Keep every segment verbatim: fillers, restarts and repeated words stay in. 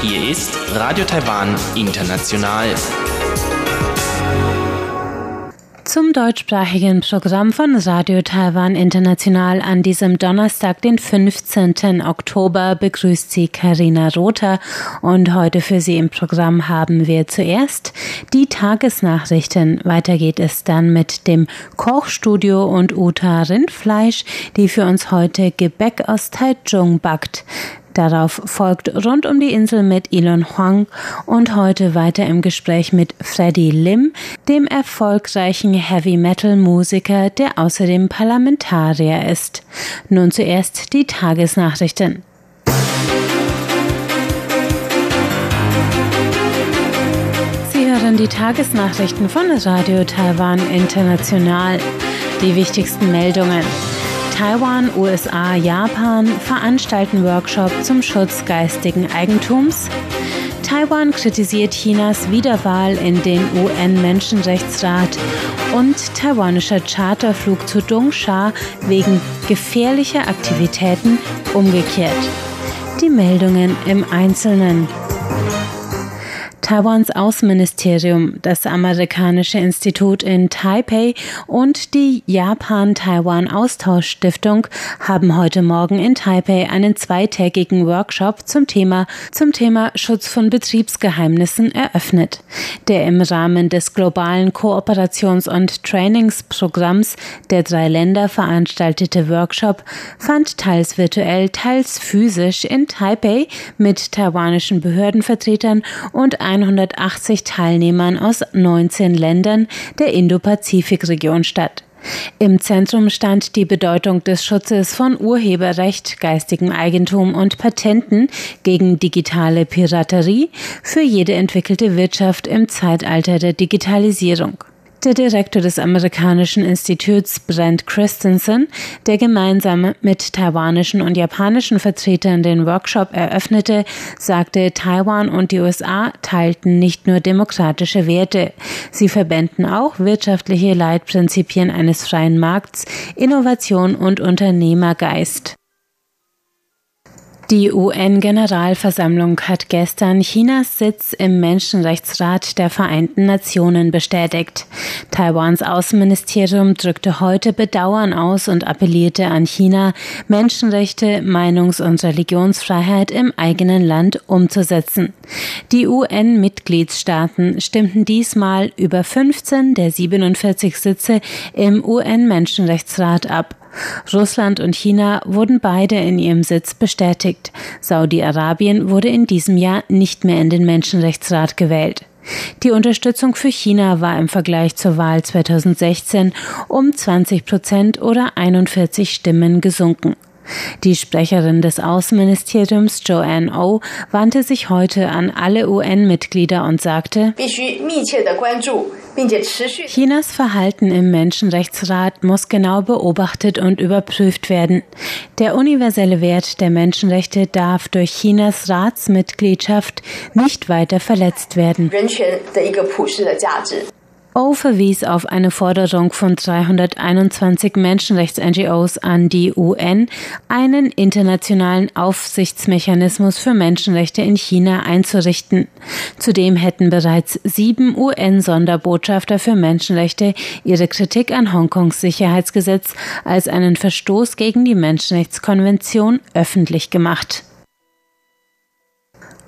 Hier ist Radio Taiwan International. Zum deutschsprachigen Programm von Radio Taiwan International an diesem Donnerstag, den fünfzehnten Oktober, begrüßt Sie Carina Rother. Und heute für Sie im Programm haben wir zuerst die Tagesnachrichten. Weiter geht es dann mit dem Kochstudio und Uta Rindfleisch, die für uns heute Gebäck aus Taichung backt. Darauf folgt Rund um die Insel mit Elong Huang und heute weiter im Gespräch mit Freddy Lim, dem erfolgreichen Heavy-Metal-Musiker, der außerdem Parlamentarier ist. Nun zuerst die Tagesnachrichten. Sie hören die Tagesnachrichten von Radio Taiwan International. Die wichtigsten Meldungen. Taiwan, U S A, Japan veranstalten Workshop zum Schutz geistigen Eigentums. Taiwan kritisiert Chinas Wiederwahl in den U N-Menschenrechtsrat und taiwanischer Charterflug zu Dongsha wegen gefährlicher Aktivitäten umgekehrt. Die Meldungen im Einzelnen. Taiwans Außenministerium, das amerikanische Institut in Taipei und die Japan-Taiwan-Austausch-Stiftung haben heute Morgen in Taipei einen zweitägigen Workshop zum Thema, zum Thema Schutz von Betriebsgeheimnissen eröffnet, der im Rahmen des globalen Kooperations- und Trainingsprogramms der drei Länder veranstaltete Workshop fand teils virtuell, teils physisch in Taipei mit taiwanischen Behördenvertretern und ein hundertachtzig Teilnehmern aus neunzehn Ländern der Indo-Pazifik-Region statt. Im Zentrum stand die Bedeutung des Schutzes von Urheberrecht, geistigem Eigentum und Patenten gegen digitale Piraterie für jede entwickelte Wirtschaft im Zeitalter der Digitalisierung. Der Direktor des amerikanischen Instituts Brent Christensen, der gemeinsam mit taiwanischen und japanischen Vertretern den Workshop eröffnete, sagte, Taiwan und die U S A teilten nicht nur demokratische Werte. Sie verbänden auch wirtschaftliche Leitprinzipien eines freien Markts, Innovation und Unternehmergeist. Die U N-Generalversammlung hat gestern Chinas Sitz im Menschenrechtsrat der Vereinten Nationen bestätigt. Taiwans Außenministerium drückte heute Bedauern aus und appellierte an China, Menschenrechte, Meinungs- und Religionsfreiheit im eigenen Land umzusetzen. Die U N-Mitgliedstaaten stimmten diesmal über fünfzehn der siebenundvierzig Sitze im U N-Menschenrechtsrat ab. Russland und China wurden beide in ihrem Sitz bestätigt. Saudi-Arabien wurde in diesem Jahr nicht mehr in den Menschenrechtsrat gewählt. Die Unterstützung für China war im Vergleich zur Wahl zweitausendsechzehn um zwanzig Prozent oder einundvierzig Stimmen gesunken. Die Sprecherin des Außenministeriums, Joanne Oh, wandte sich heute an alle U N-Mitglieder und sagte, Chinas Verhalten im Menschenrechtsrat muss genau beobachtet und überprüft werden. Der universelle Wert der Menschenrechte darf durch Chinas Ratsmitgliedschaft nicht weiter verletzt werden. O verwies auf eine Forderung von dreihunderteinundzwanzig Menschenrechts-N G Os an die U N, einen internationalen Aufsichtsmechanismus für Menschenrechte in China einzurichten. Zudem hätten bereits sieben U N-Sonderbotschafter für Menschenrechte ihre Kritik an Hongkongs Sicherheitsgesetz als einen Verstoß gegen die Menschenrechtskonvention öffentlich gemacht.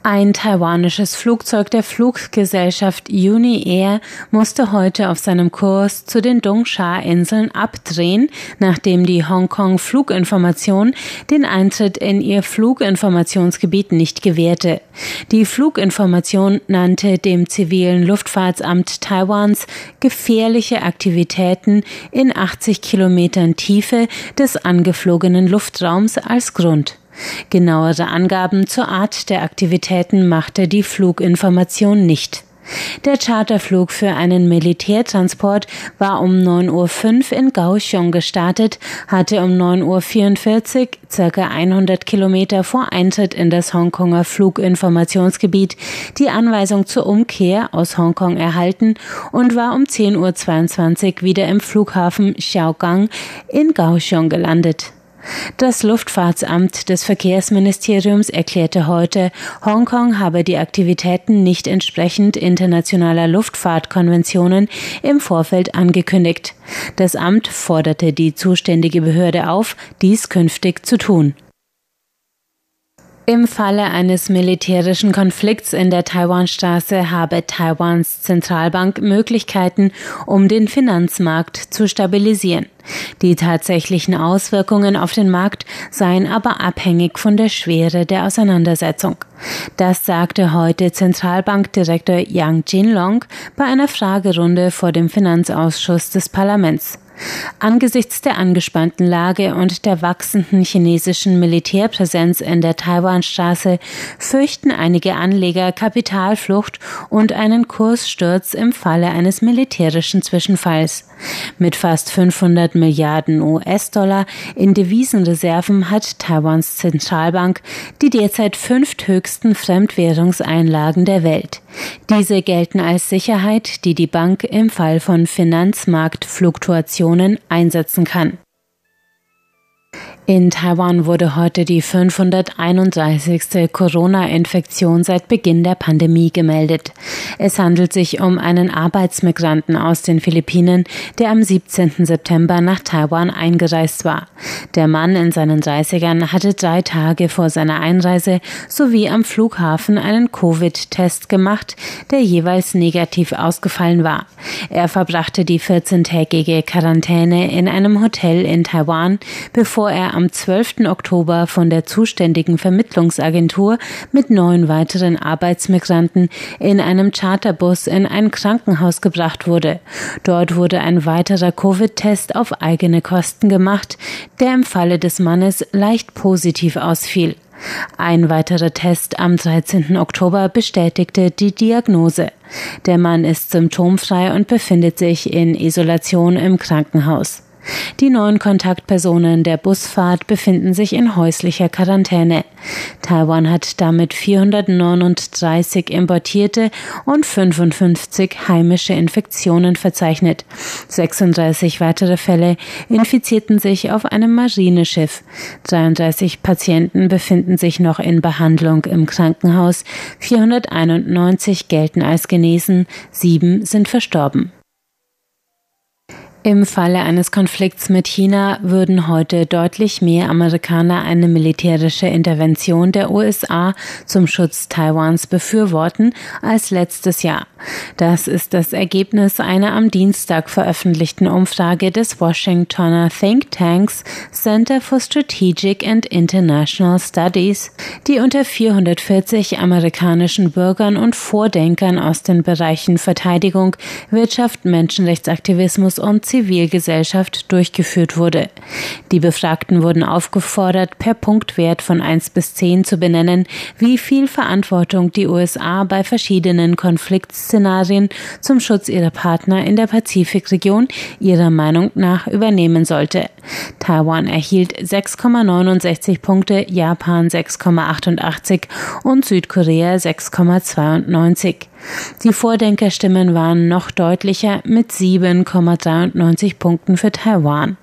Ein taiwanisches Flugzeug der Fluggesellschaft UniAir musste heute auf seinem Kurs zu den Dongsha-Inseln abdrehen, nachdem die Hongkong-Fluginformation den Eintritt in ihr Fluginformationsgebiet nicht gewährte. Die Fluginformation nannte dem zivilen Luftfahrtsamt Taiwans gefährliche Aktivitäten in achtzig Kilometern Tiefe des angeflogenen Luftraums als Grund. Genauere Angaben zur Art der Aktivitäten machte die Fluginformation nicht. Der Charterflug für einen Militärtransport war um neun Uhr fünf in Kaohsiung gestartet, hatte um neun Uhr vierundvierzig, circa hundert Kilometer vor Eintritt in das Hongkonger Fluginformationsgebiet, die Anweisung zur Umkehr aus Hongkong erhalten und war um zehn Uhr zweiundzwanzig wieder im Flughafen Xiaogang in Kaohsiung gelandet. Das Luftfahrtsamt des Verkehrsministeriums erklärte heute, Hongkong habe die Aktivitäten nicht entsprechend internationaler Luftfahrtkonventionen im Vorfeld angekündigt. Das Amt forderte die zuständige Behörde auf, dies künftig zu tun. Im Falle eines militärischen Konflikts in der Taiwanstraße habe Taiwans Zentralbank Möglichkeiten, um den Finanzmarkt zu stabilisieren. Die tatsächlichen Auswirkungen auf den Markt seien aber abhängig von der Schwere der Auseinandersetzung. Das sagte heute Zentralbankdirektor Yang Jinlong bei einer Fragerunde vor dem Finanzausschuss des Parlaments. Angesichts der angespannten Lage und der wachsenden chinesischen Militärpräsenz in der Taiwanstraße fürchten einige Anleger Kapitalflucht und einen Kurssturz im Falle eines militärischen Zwischenfalls. Mit fast fünfhundert Milliarden U S-Dollar in Devisenreserven hat Taiwans Zentralbank die derzeit fünfthöchsten Fremdwährungseinlagen der Welt. Diese gelten als Sicherheit, die die Bank im Fall von Finanzmarktfluktuationen einsetzen kann. In Taiwan wurde heute die fünfhunderteinunddreißigste Corona-Infektion seit Beginn der Pandemie gemeldet. Es handelt sich um einen Arbeitsmigranten aus den Philippinen, der am siebzehnten September nach Taiwan eingereist war. Der Mann in seinen dreißigern hatte drei Tage vor seiner Einreise sowie am Flughafen einen Covid-Test gemacht, der jeweils negativ ausgefallen war. Er verbrachte die vierzehntägige Quarantäne in einem Hotel in Taiwan, bevor er am zwölften Oktober von der zuständigen Vermittlungsagentur mit neun weiteren Arbeitsmigranten in einem Charterbus in ein Krankenhaus gebracht wurde. Dort wurde ein weiterer Covid-Test auf eigene Kosten gemacht, der im Falle des Mannes leicht positiv ausfiel. Ein weiterer Test am dreizehnten Oktober bestätigte die Diagnose. Der Mann ist symptomfrei und befindet sich in Isolation im Krankenhaus. Die neun Kontaktpersonen der Busfahrt befinden sich in häuslicher Quarantäne. Taiwan hat damit vierhundertneununddreißig importierte und fünfundfünfzig heimische Infektionen verzeichnet. sechsunddreißig weitere Fälle infizierten sich auf einem Marineschiff. dreiunddreißig Patienten befinden sich noch in Behandlung im Krankenhaus. vierhunderteinundneunzig gelten als genesen, sieben sind verstorben. Im Falle eines Konflikts mit China würden heute deutlich mehr Amerikaner eine militärische Intervention der U S A zum Schutz Taiwans befürworten als letztes Jahr. Das ist das Ergebnis einer am Dienstag veröffentlichten Umfrage des Washingtoner Think Tanks Center for Strategic and International Studies, die unter vierhundertvierzig amerikanischen Bürgern und Vordenkern aus den Bereichen Verteidigung, Wirtschaft, Menschenrechtsaktivismus und Zivilgesellschaft durchgeführt wurde. Die Befragten wurden aufgefordert, per Punktwert von eins bis zehn zu benennen, wie viel Verantwortung die U S A bei verschiedenen Konfliktszenarien zum Schutz ihrer Partner in der Pazifikregion ihrer Meinung nach übernehmen sollte. Taiwan erhielt sechs Komma neunundsechzig Punkte, Japan sechs Komma achtundachtzig und Südkorea sechs Komma zweiundneunzig. Die Vordenkerstimmen waren noch deutlicher mit sieben Komma dreiundneunzig Punkten für Taiwan.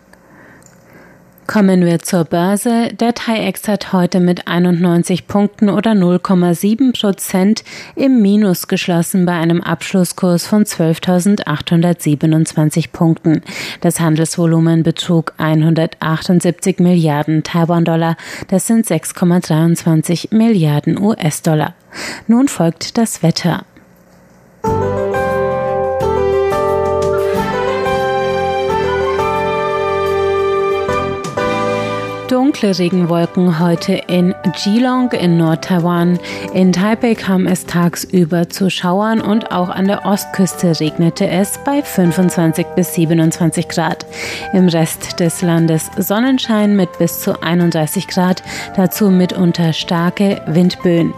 Kommen wir zur Börse. Der T A I-Ex hat heute mit einundneunzig Punkten oder null Komma sieben Prozent im Minus geschlossen bei einem Abschlusskurs von zwölftausendachthundertsiebenundzwanzig Punkten. Das Handelsvolumen betrug hundertachtundsiebzig Milliarden Taiwan-Dollar. Das sind sechs Komma dreiundzwanzig Milliarden U S-Dollar. Nun folgt das Wetter. Dunkle Regenwolken heute in Jilong in Nord-Taiwan. In Taipei kam es tagsüber zu Schauern und auch an der Ostküste regnete es bei fünfundzwanzig bis siebenundzwanzig Grad. Im Rest des Landes Sonnenschein mit bis zu einunddreißig Grad, dazu mitunter starke Windböen.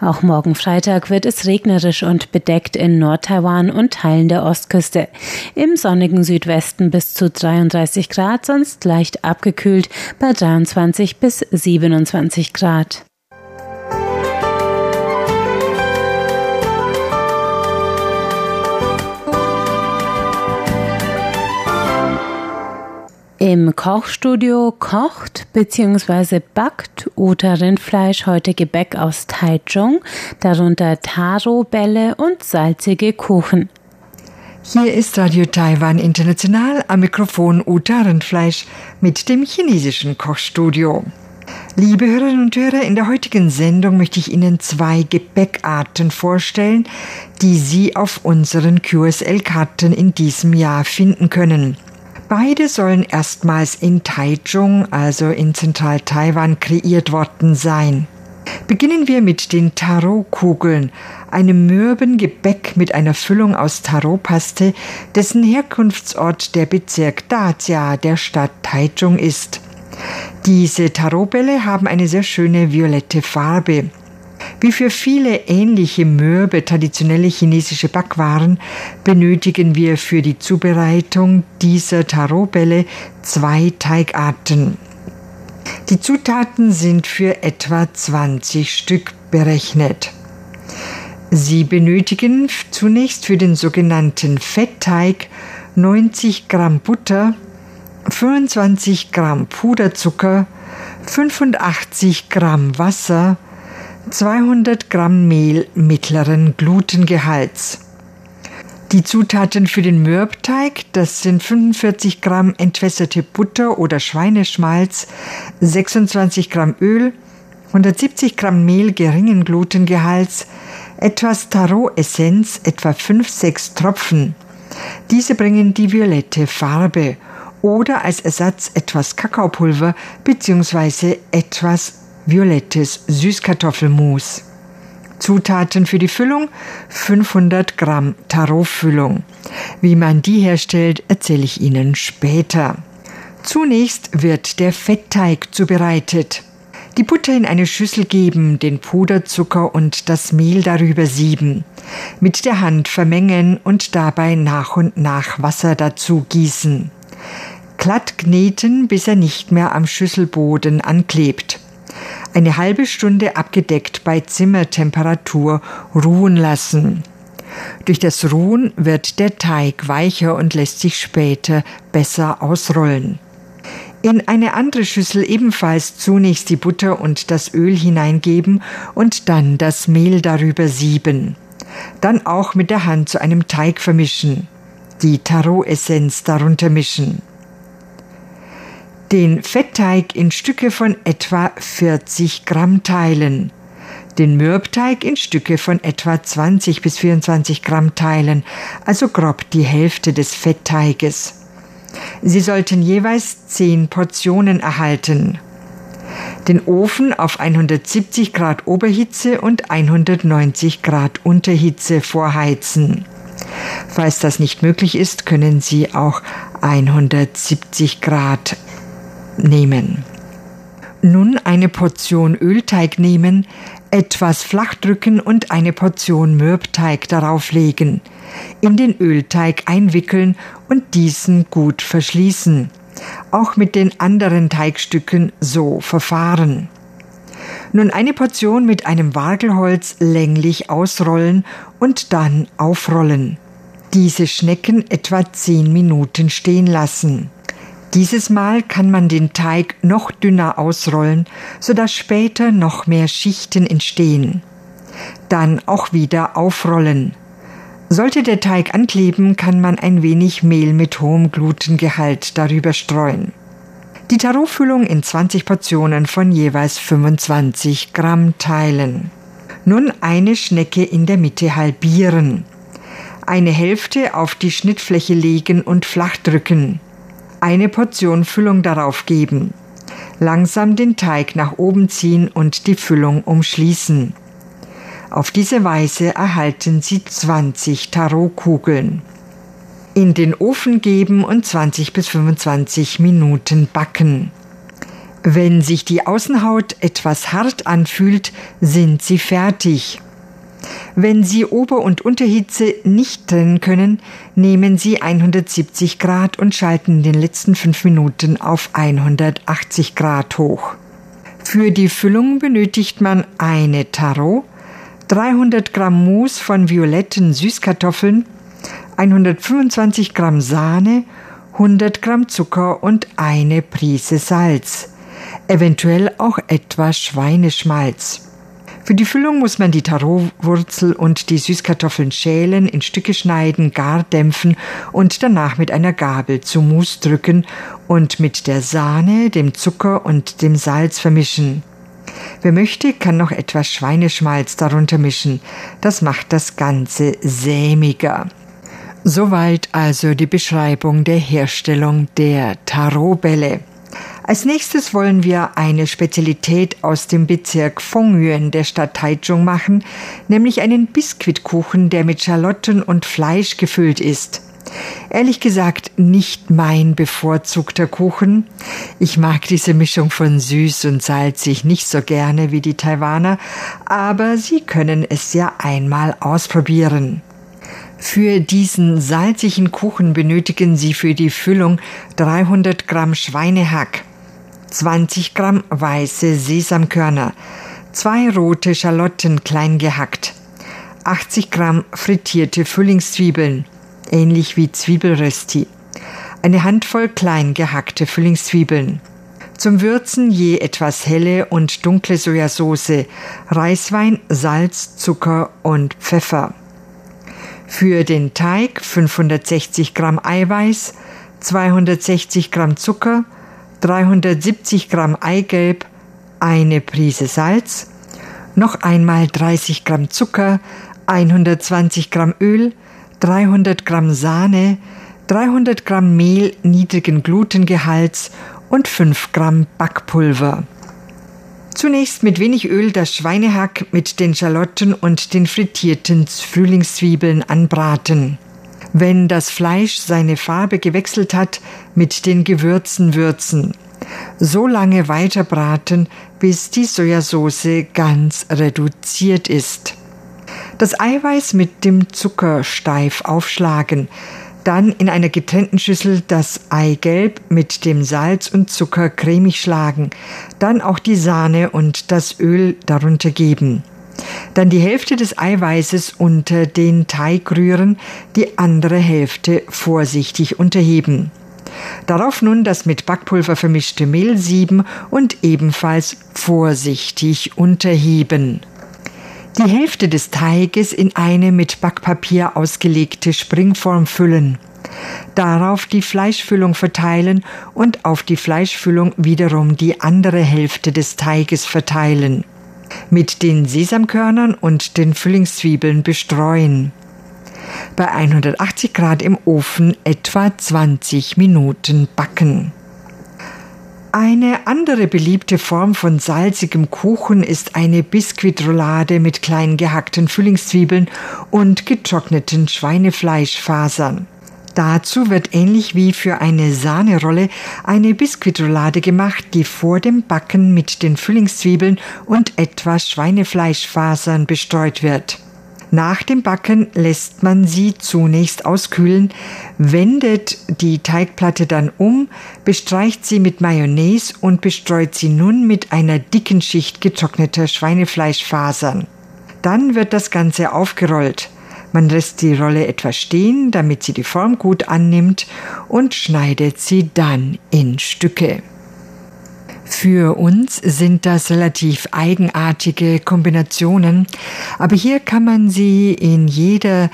Auch morgen Freitag wird es regnerisch und bedeckt in Nordtaiwan und Teilen der Ostküste. Im sonnigen Südwesten bis zu dreiunddreißig Grad, sonst leicht abgekühlt bei dreiundzwanzig bis siebenundzwanzig Grad. Im Kochstudio kocht bzw. backt Uta Rindfleisch heute Gebäck aus Taichung, darunter Taro-Bälle und salzige Kuchen. Hier ist Radio Taiwan International, am Mikrofon Uta Rindfleisch mit dem chinesischen Kochstudio. Liebe Hörerinnen und Hörer, in der heutigen Sendung möchte ich Ihnen zwei Gebäckarten vorstellen, die Sie auf unseren Q S L-Karten in diesem Jahr finden können. Beide sollen erstmals in Taichung, also in Zentral-Taiwan, kreiert worden sein. Beginnen wir mit den Taro-Kugeln, einem mürben Gebäck mit einer Füllung aus Taro-Paste, dessen Herkunftsort der Bezirk Daxia der Stadt Taichung ist. Diese Taro-Bälle haben eine sehr schöne violette Farbe. Wie für viele ähnliche mürbe traditionelle chinesische Backwaren benötigen wir für die Zubereitung dieser Taro-Bälle zwei Teigarten. Die Zutaten sind für etwa zwanzig Stück berechnet. Sie benötigen zunächst für den sogenannten Fettteig neunzig Gramm Butter, fünfundzwanzig Gramm Puderzucker, fünfundachtzig Gramm Wasser, zweihundert Gramm Mehl mittleren Glutengehalts. Die Zutaten für den Mürbteig, das sind fünfundvierzig Gramm entwässerte Butter oder Schweineschmalz, sechsundzwanzig Gramm Öl, hundertsiebzig Gramm Mehl geringen Glutengehalts, etwas Taro-Essenz, etwa fünf bis sechs Tropfen. Diese bringen die violette Farbe oder als Ersatz etwas Kakaopulver bzw. etwas violettes Süßkartoffelmus. Zutaten für die Füllung: fünfhundert Gramm Taro-Füllung. Wie man die herstellt, erzähle ich Ihnen später. Zunächst wird der Fettteig zubereitet. Die Butter in eine Schüssel geben, den Puderzucker und das Mehl darüber sieben. Mit der Hand vermengen und dabei nach und nach Wasser dazu gießen. Glatt kneten, bis er nicht mehr am Schüsselboden anklebt. Eine halbe Stunde abgedeckt bei Zimmertemperatur ruhen lassen. Durch das Ruhen wird der Teig weicher und lässt sich später besser ausrollen. In eine andere Schüssel ebenfalls zunächst die Butter und das Öl hineingeben und dann das Mehl darüber sieben. Dann auch mit der Hand zu einem Teig vermischen. Die Taro-Essenz darunter mischen. Den Fettteig in Stücke von etwa vierzig Gramm teilen. Den Mürbteig in Stücke von etwa zwanzig bis vierundzwanzig Gramm teilen, also grob die Hälfte des Fettteiges. Sie sollten jeweils zehn Portionen erhalten. Den Ofen auf hundertsiebzig Grad Oberhitze und hundertneunzig Grad Unterhitze vorheizen. Falls das nicht möglich ist, können Sie auch hundertsiebzig Grad nehmen. Nun eine Portion Ölteig nehmen, etwas flach drücken und eine Portion Mürbteig darauf legen. In den Ölteig einwickeln und diesen gut verschließen. Auch mit den anderen Teigstücken so verfahren. Nun eine Portion mit einem Wargelholz länglich ausrollen und dann aufrollen. Diese Schnecken etwa zehn Minuten stehen lassen. Dieses Mal kann man den Teig noch dünner ausrollen, sodass später noch mehr Schichten entstehen. Dann auch wieder aufrollen. Sollte der Teig ankleben, kann man ein wenig Mehl mit hohem Glutengehalt darüber streuen. Die Taro-Füllung in zwanzig Portionen von jeweils fünfundzwanzig Gramm teilen. Nun eine Schnecke in der Mitte halbieren. Eine Hälfte auf die Schnittfläche legen und flach drücken. Eine Portion Füllung darauf geben. Langsam den Teig nach oben ziehen und die Füllung umschließen. Auf diese Weise erhalten Sie zwanzig Taro-Kugeln. In den Ofen geben und zwanzig bis fünfundzwanzig Minuten backen. Wenn sich die Außenhaut etwas hart anfühlt, sind sie fertig. Wenn sie Ober- und Unterhitze nicht trennen können, nehmen sie hundertsiebzig Grad und schalten in den letzten fünf Minuten auf hundertachtzig Grad hoch. Für die Füllung benötigt man eine Taro, dreihundert Gramm Mousse von violetten Süßkartoffeln, hundertfünfundzwanzig Gramm Sahne, hundert Gramm Zucker und eine Prise Salz, eventuell auch etwas Schweineschmalz. Für die Füllung muss man die Tarotwurzel und die Süßkartoffeln schälen, in Stücke schneiden, gar dämpfen und danach mit einer Gabel zu Mousse drücken und mit der Sahne, dem Zucker und dem Salz vermischen. Wer möchte, kann noch etwas Schweineschmalz darunter mischen. Das macht das Ganze sämiger. Soweit also die Beschreibung der Herstellung der Tarobälle. Als nächstes wollen wir eine Spezialität aus dem Bezirk Fengyuan der Stadt Taichung machen, nämlich einen Biskuitkuchen, der mit Schalotten und Fleisch gefüllt ist. Ehrlich gesagt nicht mein bevorzugter Kuchen. Ich mag diese Mischung von süß und salzig nicht so gerne wie die Taiwaner, aber Sie können es ja einmal ausprobieren. Für diesen salzigen Kuchen benötigen Sie für die Füllung dreihundert Gramm Schweinehack, zwanzig Gramm weiße Sesamkörner, zwei rote Schalotten klein gehackt, achtzig Gramm frittierte Frühlingszwiebeln, ähnlich wie Zwiebelrösti, eine Handvoll klein gehackte Frühlingszwiebeln. Zum Würzen je etwas helle und dunkle Sojasauce, Reiswein, Salz, Zucker und Pfeffer. Für den Teig fünfhundertsechzig Gramm Eiweiß, zweihundertsechzig Gramm Zucker, dreihundertsiebzig Gramm Eigelb, eine Prise Salz, noch einmal dreißig Gramm Zucker, hundertzwanzig Gramm Öl, dreihundert Gramm Sahne, dreihundert Gramm Mehl niedrigen Glutengehalts und fünf Gramm Backpulver. Zunächst mit wenig Öl das Schweinehack mit den Schalotten und den frittierten Frühlingszwiebeln anbraten. Wenn das Fleisch seine Farbe gewechselt hat, mit den Gewürzen würzen. So lange weiter braten, bis die Sojasauce ganz reduziert ist. Das Eiweiß mit dem Zucker steif aufschlagen. Dann in einer getrennten Schüssel das Eigelb mit dem Salz und Zucker cremig schlagen, dann auch die Sahne und das Öl darunter geben. Dann die Hälfte des Eiweißes unter den Teig rühren, die andere Hälfte vorsichtig unterheben. Darauf nun das mit Backpulver vermischte Mehl sieben und ebenfalls vorsichtig unterheben. Die Hälfte des Teiges in eine mit Backpapier ausgelegte Springform füllen. Darauf die Fleischfüllung verteilen und auf die Fleischfüllung wiederum die andere Hälfte des Teiges verteilen. Mit den Sesamkörnern und den Frühlingszwiebeln bestreuen. Bei hundertachtzig Grad im Ofen etwa zwanzig Minuten backen. Eine andere beliebte Form von salzigem Kuchen ist eine Biskuitroulade mit klein gehackten Frühlingszwiebeln und getrockneten Schweinefleischfasern. Dazu wird ähnlich wie für eine Sahnerolle eine Biskuitroulade gemacht, die vor dem Backen mit den Frühlingszwiebeln und etwas Schweinefleischfasern bestreut wird. Nach dem Backen lässt man sie zunächst auskühlen, wendet die Teigplatte dann um, bestreicht sie mit Mayonnaise und bestreut sie nun mit einer dicken Schicht getrockneter Schweinefleischfasern. Dann wird das Ganze aufgerollt. Man lässt die Rolle etwas stehen, damit sie die Form gut annimmt und schneidet sie dann in Stücke. Für uns sind das relativ eigenartige Kombinationen, aber hier kann man sie in jeder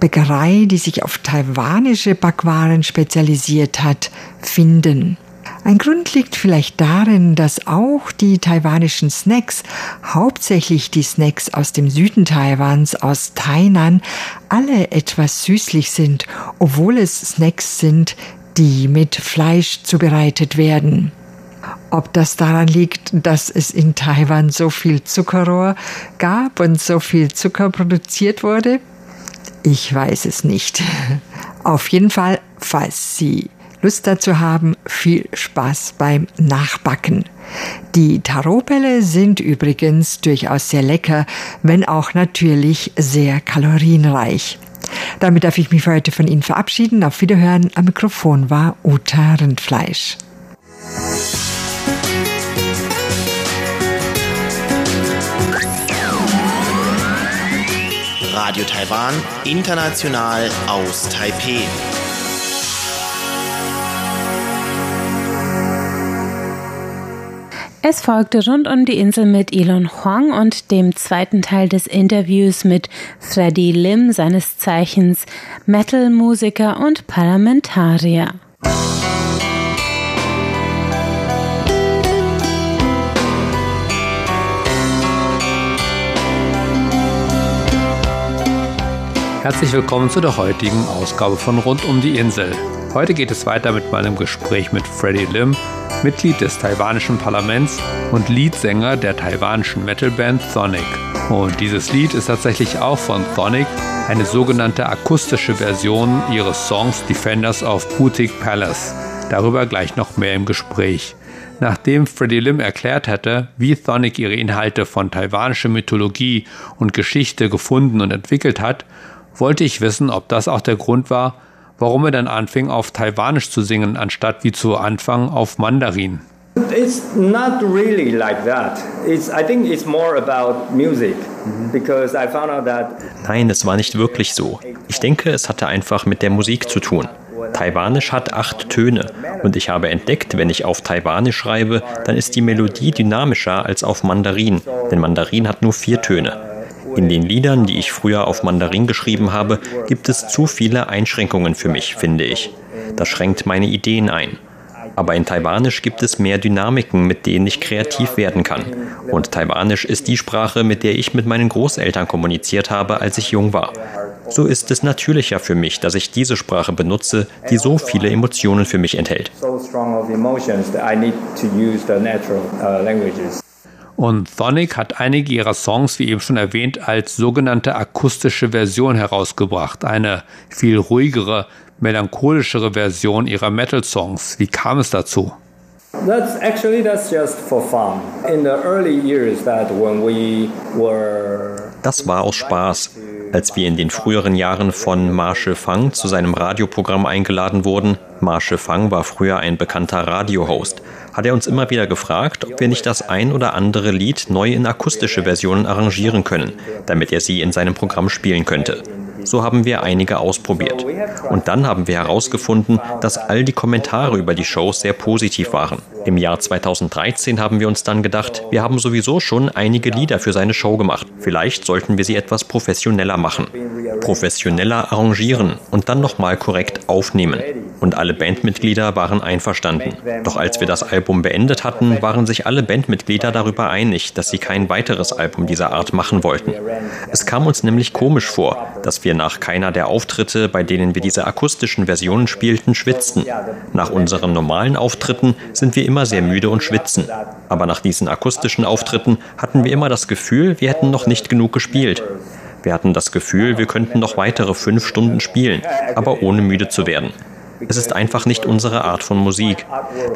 Bäckerei, die sich auf taiwanische Backwaren spezialisiert hat, finden. Ein Grund liegt vielleicht darin, dass auch die taiwanischen Snacks, hauptsächlich die Snacks aus dem Süden Taiwans, aus Tainan, alle etwas süßlich sind, obwohl es Snacks sind, die mit Fleisch zubereitet werden. Ob das daran liegt, dass es in Taiwan so viel Zuckerrohr gab und so viel Zucker produziert wurde? Ich weiß es nicht. Auf jeden Fall, falls Sie Lust dazu haben, viel Spaß beim Nachbacken. Die Taropelle sind übrigens durchaus sehr lecker, wenn auch natürlich sehr kalorienreich. Damit darf ich mich für heute von Ihnen verabschieden. Auf Wiederhören. Am Mikrofon war Uta Rindfleisch. Radio Taiwan, international aus Taipei. Es folgte Rund um die Insel mit Elong Huang und dem zweiten Teil des Interviews mit Freddy Lim, seines Zeichens Metal-Musiker und Parlamentarier. Herzlich willkommen zu der heutigen Ausgabe von Rund um die Insel. Heute geht es weiter mit meinem Gespräch mit Freddy Lim, Mitglied des taiwanischen Parlaments und Leadsänger der taiwanischen Metalband Chthonic. Und dieses Lied ist tatsächlich auch von Chthonic, eine sogenannte akustische Version ihres Songs Defenders of Boutique Palace. Darüber gleich noch mehr im Gespräch. Nachdem Freddy Lim erklärt hatte, wie Chthonic ihre Inhalte von taiwanischer Mythologie und Geschichte gefunden und entwickelt hat, wollte ich wissen, ob das auch der Grund war, warum er dann anfing, auf Taiwanisch zu singen, anstatt wie zu Anfang auf Mandarin. It's not really like that. It's, I think it's more about music, because I found out that Nein, es war nicht wirklich so. Ich denke, es hatte einfach mit der Musik zu tun. Taiwanisch hat acht Töne und ich habe entdeckt, wenn ich auf Taiwanisch schreibe, dann ist die Melodie dynamischer als auf Mandarin, denn Mandarin hat nur vier Töne. In den Liedern, die ich früher auf Mandarin geschrieben habe, gibt es zu viele Einschränkungen für mich, finde ich. Das schränkt meine Ideen ein. Aber in Taiwanisch gibt es mehr Dynamiken, mit denen ich kreativ werden kann. Und Taiwanisch ist die Sprache, mit der ich mit meinen Großeltern kommuniziert habe, als ich jung war. So ist es natürlicher für mich, dass ich diese Sprache benutze, die so viele Emotionen für mich enthält. Und Chthonic hat einige ihrer Songs, wie eben schon erwähnt, als sogenannte akustische Version herausgebracht. Eine viel ruhigere, melancholischere Version ihrer Metal-Songs. Wie kam es dazu? That's actually that's just for fun. In the early years that when we were Das war aus Spaß. Als wir in den früheren Jahren von Marshall Fang zu seinem Radioprogramm eingeladen wurden, Marshall Fang war früher ein bekannter Radiohost, hat er uns immer wieder gefragt, ob wir nicht das ein oder andere Lied neu in akustische Versionen arrangieren können, damit er sie in seinem Programm spielen könnte. So haben wir einige ausprobiert. Und dann haben wir herausgefunden, dass all die Kommentare über die Shows sehr positiv waren. Im Jahr zweitausenddreizehn haben wir uns dann gedacht, wir haben sowieso schon einige Lieder für seine Show gemacht. Vielleicht sollten wir sie etwas professioneller machen. Professioneller arrangieren und dann nochmal korrekt aufnehmen. Und alle Bandmitglieder waren einverstanden. Doch als wir das Album beendet hatten, waren sich alle Bandmitglieder darüber einig, dass sie kein weiteres Album dieser Art machen wollten. Es kam uns nämlich komisch vor, dass wir nach keiner der Auftritte, bei denen wir diese akustischen Versionen spielten, schwitzten. Nach unseren normalen Auftritten sind wir immer sehr müde und schwitzen. Aber nach diesen akustischen Auftritten hatten wir immer das Gefühl, wir hätten noch nicht genug gespielt. Wir hatten das Gefühl, wir könnten noch weitere fünf Stunden spielen, aber ohne müde zu werden. Es ist einfach nicht unsere Art von Musik.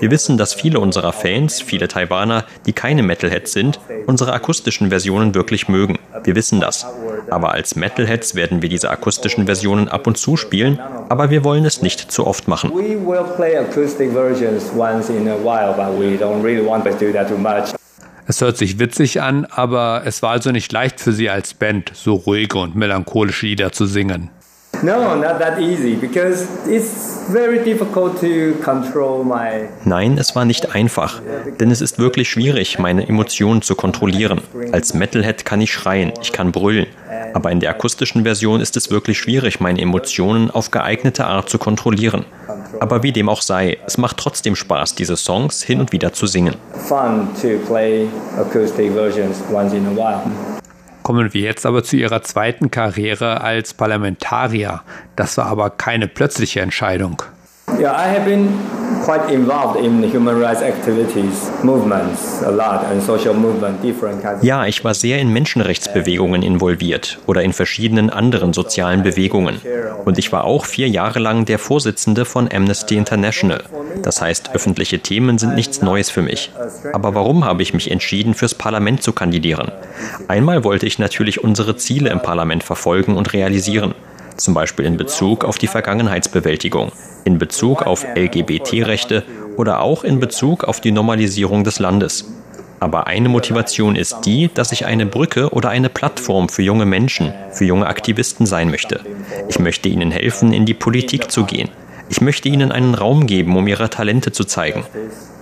Wir wissen, dass viele unserer Fans, viele Taiwaner, die keine Metalheads sind, unsere akustischen Versionen wirklich mögen. Wir wissen das. Aber als Metalheads werden wir diese akustischen Versionen ab und zu spielen, aber wir wollen es nicht zu oft machen. Es hört sich witzig an, aber es war also nicht leicht für sie als Band, so ruhige und melancholische Lieder zu singen. Nein, es war nicht einfach, denn es ist wirklich schwierig, meine Emotionen zu kontrollieren. Als Metalhead kann ich schreien, ich kann brüllen, aber in der akustischen Version ist es wirklich schwierig, meine Emotionen auf geeignete Art zu kontrollieren. Aber wie dem auch sei, es macht trotzdem Spaß, diese Songs hin und wieder zu singen. Fun to play acoustic versions once in a while. Kommen wir jetzt aber zu ihrer zweiten Karriere als Parlamentarier. Das war aber keine plötzliche Entscheidung. Yeah, I have been quite involved in human rights activities, movements a lot, and social movement, different kinds. Ja, ich war sehr in Menschenrechtsbewegungen involviert oder in verschiedenen anderen sozialen Bewegungen. Und ich war auch vier Jahre lang der Vorsitzende von Amnesty International. Das heißt, öffentliche Themen sind nichts Neues für mich. Aber warum habe ich mich entschieden, fürs Parlament zu kandidieren? Einmal wollte ich natürlich unsere Ziele im Parlament verfolgen und realisieren. Zum Beispiel in Bezug auf die Vergangenheitsbewältigung, in Bezug auf L G B T Rechte oder auch in Bezug auf die Normalisierung des Landes. Aber eine Motivation ist die, dass ich eine Brücke oder eine Plattform für junge Menschen, für junge Aktivisten sein möchte. Ich möchte ihnen helfen, in die Politik zu gehen. Ich möchte ihnen einen Raum geben, um ihre Talente zu zeigen.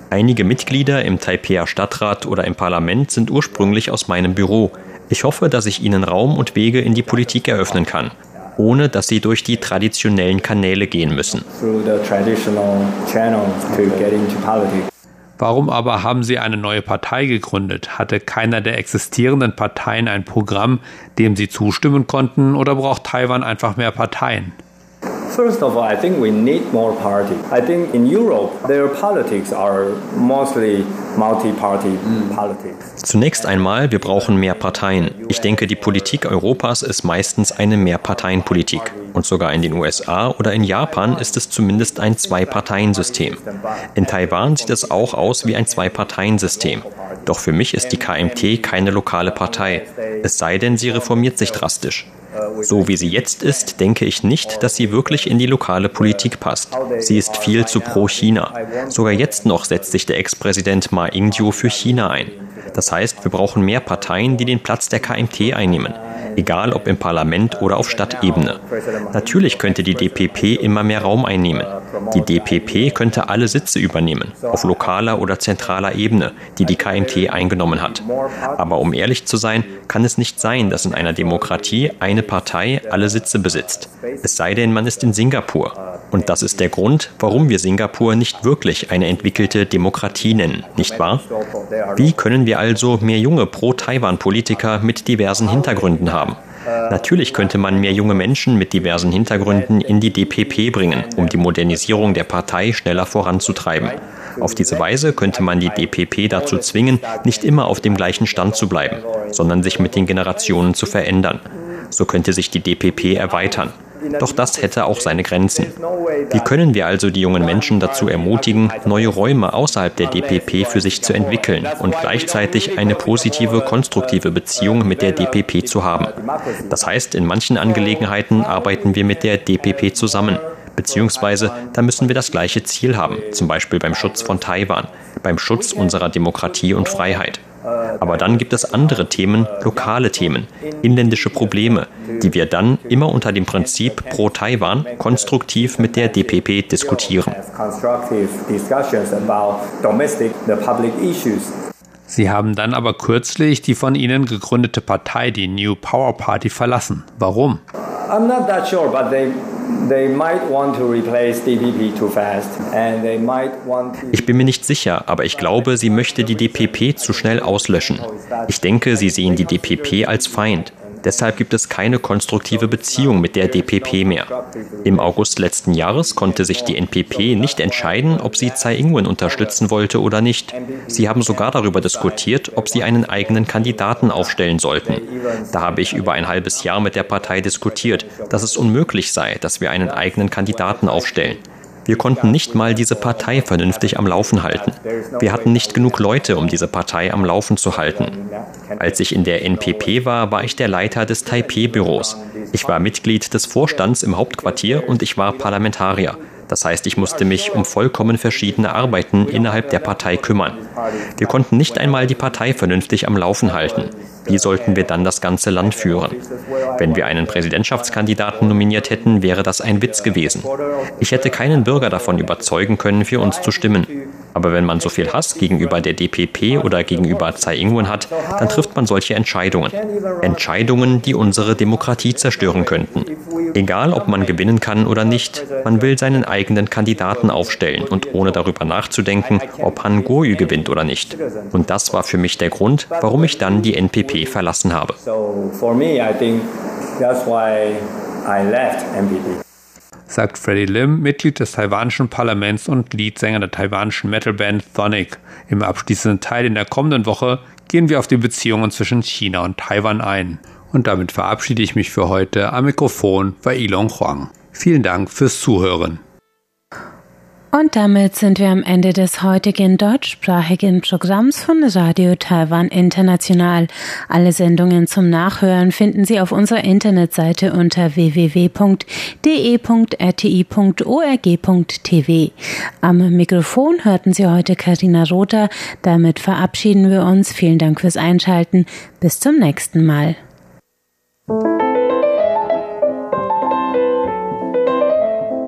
Einige Mitglieder im Taipeher Stadtrat oder im Parlament sind ursprünglich aus meinem Büro. Ich hoffe, dass ich ihnen Raum und Wege in die Politik eröffnen kann, ohne dass sie durch die traditionellen Kanäle gehen müssen. Warum aber haben Sie eine neue Partei gegründet? Hatte keiner der existierenden Parteien ein Programm, dem Sie zustimmen konnten, oder braucht Taiwan einfach mehr Parteien? First of all, I think we need more party. I think in Europe their politics are mostly multi-party politics. Zunächst einmal, wir brauchen mehr Parteien. Ich denke, die Politik Europas ist meistens eine Mehrparteienpolitik. Und sogar in den U S A oder in Japan ist es zumindest ein Zwei-Parteien-System. In Taiwan sieht es auch aus wie ein Zwei-Parteien-System. Doch für mich ist die K M T keine lokale Partei, es sei denn, sie reformiert sich drastisch. So wie sie jetzt ist, denke ich nicht, dass sie wirklich in die lokale Politik passt. Sie ist viel zu pro-China. Sogar jetzt noch setzt sich der Ex-Präsident Ma Ying-jeou für China ein. Das heißt, wir brauchen mehr Parteien, die den Platz der K M T einnehmen, egal ob im Parlament oder auf Stadtebene. Natürlich könnte die D P P immer mehr Raum einnehmen. Die D P P könnte alle Sitze übernehmen, auf lokaler oder zentraler Ebene, die die K M T eingenommen hat. Aber um ehrlich zu sein, kann es nicht sein, dass in einer Demokratie eine Partei alle Sitze besitzt. Es sei denn, man ist in Singapur. Und das ist der Grund, warum wir Singapur nicht wirklich eine entwickelte Demokratie nennen, nicht wahr? Wie können wir also mehr junge Pro-Taiwan-Politiker mit diversen Hintergründen haben? Natürlich könnte man mehr junge Menschen mit diversen Hintergründen in die D P P bringen, um die Modernisierung der Partei schneller voranzutreiben. Auf diese Weise könnte man die D P P dazu zwingen, nicht immer auf dem gleichen Stand zu bleiben, sondern sich mit den Generationen zu verändern. So könnte sich die D P P erweitern. Doch das hätte auch seine Grenzen. Wie können wir also die jungen Menschen dazu ermutigen, neue Räume außerhalb der D P P für sich zu entwickeln und gleichzeitig eine positive, konstruktive Beziehung mit der D P P zu haben? Das heißt, in manchen Angelegenheiten arbeiten wir mit der D P P zusammen, beziehungsweise da müssen wir das gleiche Ziel haben, zum Beispiel beim Schutz von Taiwan, beim Schutz unserer Demokratie und Freiheit. Aber dann gibt es andere Themen, lokale Themen, inländische Probleme, die wir dann immer unter dem Prinzip pro-Taiwan konstruktiv mit der D P P diskutieren. Sie haben dann aber kürzlich die von Ihnen gegründete Partei, die New Power Party, verlassen. Warum? I'm not that sure, but they Ich bin mir nicht sicher, aber ich glaube, sie möchte die D P P zu schnell auslöschen. Ich denke, sie sehen die D P P als Feind. Deshalb gibt es keine konstruktive Beziehung mit der D P P mehr. Im August letzten Jahres konnte sich die N P P nicht entscheiden, ob sie Tsai Ing-wen unterstützen wollte oder nicht. Sie haben sogar darüber diskutiert, ob sie einen eigenen Kandidaten aufstellen sollten. Da habe ich über ein halbes Jahr mit der Partei diskutiert, dass es unmöglich sei, dass wir einen eigenen Kandidaten aufstellen. Wir konnten nicht mal diese Partei vernünftig am Laufen halten. Wir hatten nicht genug Leute, um diese Partei am Laufen zu halten. Als ich in der N P P war, war ich der Leiter des Taipeh-Büros. Ich war Mitglied des Vorstands im Hauptquartier und ich war Parlamentarier. Das heißt, ich musste mich um vollkommen verschiedene Arbeiten innerhalb der Partei kümmern. Wir konnten nicht einmal die Partei vernünftig am Laufen halten. Wie sollten wir dann das ganze Land führen? Wenn wir einen Präsidentschaftskandidaten nominiert hätten, wäre das ein Witz gewesen. Ich hätte keinen Bürger davon überzeugen können, für uns zu stimmen. Aber wenn man so viel Hass gegenüber der D P P oder gegenüber Tsai Ing-wen hat, dann trifft man solche Entscheidungen. Entscheidungen, die unsere Demokratie zerstören könnten. Egal, ob man gewinnen kann oder nicht, man will seinen eigenen Kandidaten aufstellen und ohne darüber nachzudenken, ob Han Kuo-yu gewinnt oder nicht. Und das war für mich der Grund, warum ich dann die N P P verlassen habe. sagt Freddy Lim, Mitglied des taiwanischen Parlaments und Leadsänger der taiwanischen Metalband Chthonic. Im abschließenden Teil in der kommenden Woche gehen wir auf die Beziehungen zwischen China und Taiwan ein. Und damit verabschiede ich mich für heute. Am Mikrofon war Elong Huang. Vielen Dank fürs Zuhören. Und damit sind wir am Ende des heutigen deutschsprachigen Programms von Radio Taiwan International. Alle Sendungen zum Nachhören finden Sie auf unserer Internetseite unter w w w punkt d e punkt r t i punkt org punkt t w. Am Mikrofon hörten Sie heute Carina Rother. Damit verabschieden wir uns. Vielen Dank fürs Einschalten. Bis zum nächsten Mal.